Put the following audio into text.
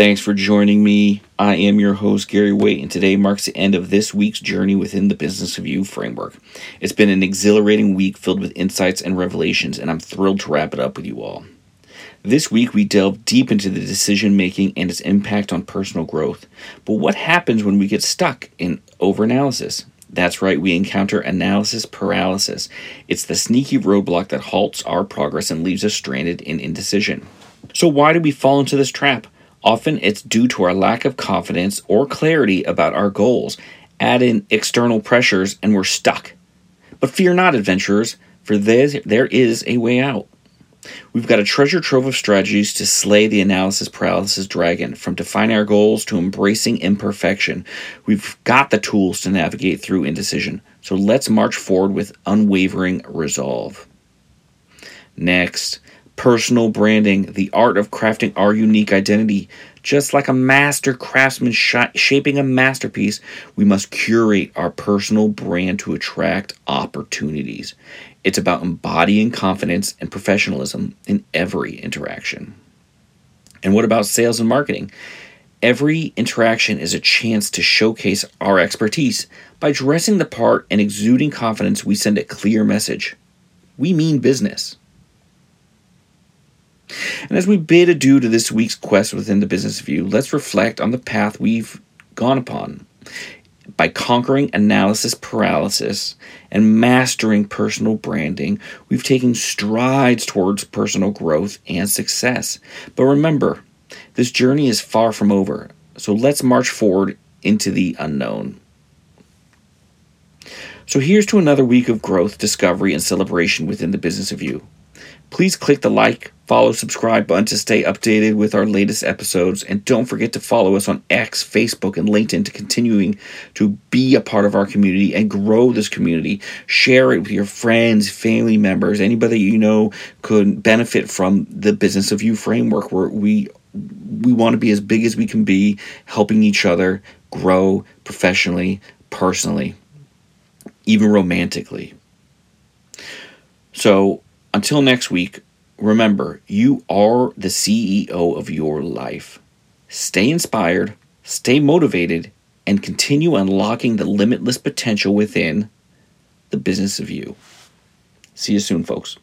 Thanks for joining me. I am your host, Gary Waite, and today marks the end of this week's journey within the Business of You framework. It's been an exhilarating week filled with insights and revelations, and I'm thrilled to wrap it up with you all. This week, we delve deep into the decision-making and its impact on personal growth. But what happens when we get stuck in overanalysis? That's right, we encounter analysis paralysis. It's the sneaky roadblock that halts our progress and leaves us stranded in indecision. So why do we fall into this trap? Often it's due to our lack of confidence or clarity about our goals. Add in external pressures and we're stuck. But fear not, adventurers, for there is a way out. We've got a treasure trove of strategies to slay the analysis paralysis dragon, from defining our goals to embracing imperfection. We've got the tools to navigate through indecision, so let's march forward with unwavering resolve. Next, personal branding, the art of crafting our unique identity. Just like a master craftsman shaping a masterpiece, we must curate our personal brand to attract opportunities. It's about embodying confidence and professionalism in every interaction. And what about sales and marketing? Every interaction is a chance to showcase our expertise. By dressing the part and exuding confidence, we send a clear message. We mean business. And as we bid adieu to this week's quest within the Business of You, let's reflect on the path we've gone upon. By conquering analysis paralysis and mastering personal branding, we've taken strides towards personal growth and success. But remember, this journey is far from over, so let's march forward into the unknown. So here's to another week of growth, discovery, and celebration within the Business of You. Please click the like, follow, subscribe button to stay updated with our latest episodes. And don't forget to follow us on X, Facebook, and LinkedIn to continuing to be a part of our community and grow this community. Share it with your friends, family members, anybody you know could benefit from the Business of You framework, where we want to be as big as we can be, helping each other grow professionally, personally, even romantically. So, until next week, remember, you are the CEO of your life. Stay inspired, stay motivated, and continue unlocking the limitless potential within the Business of You. See you soon, folks.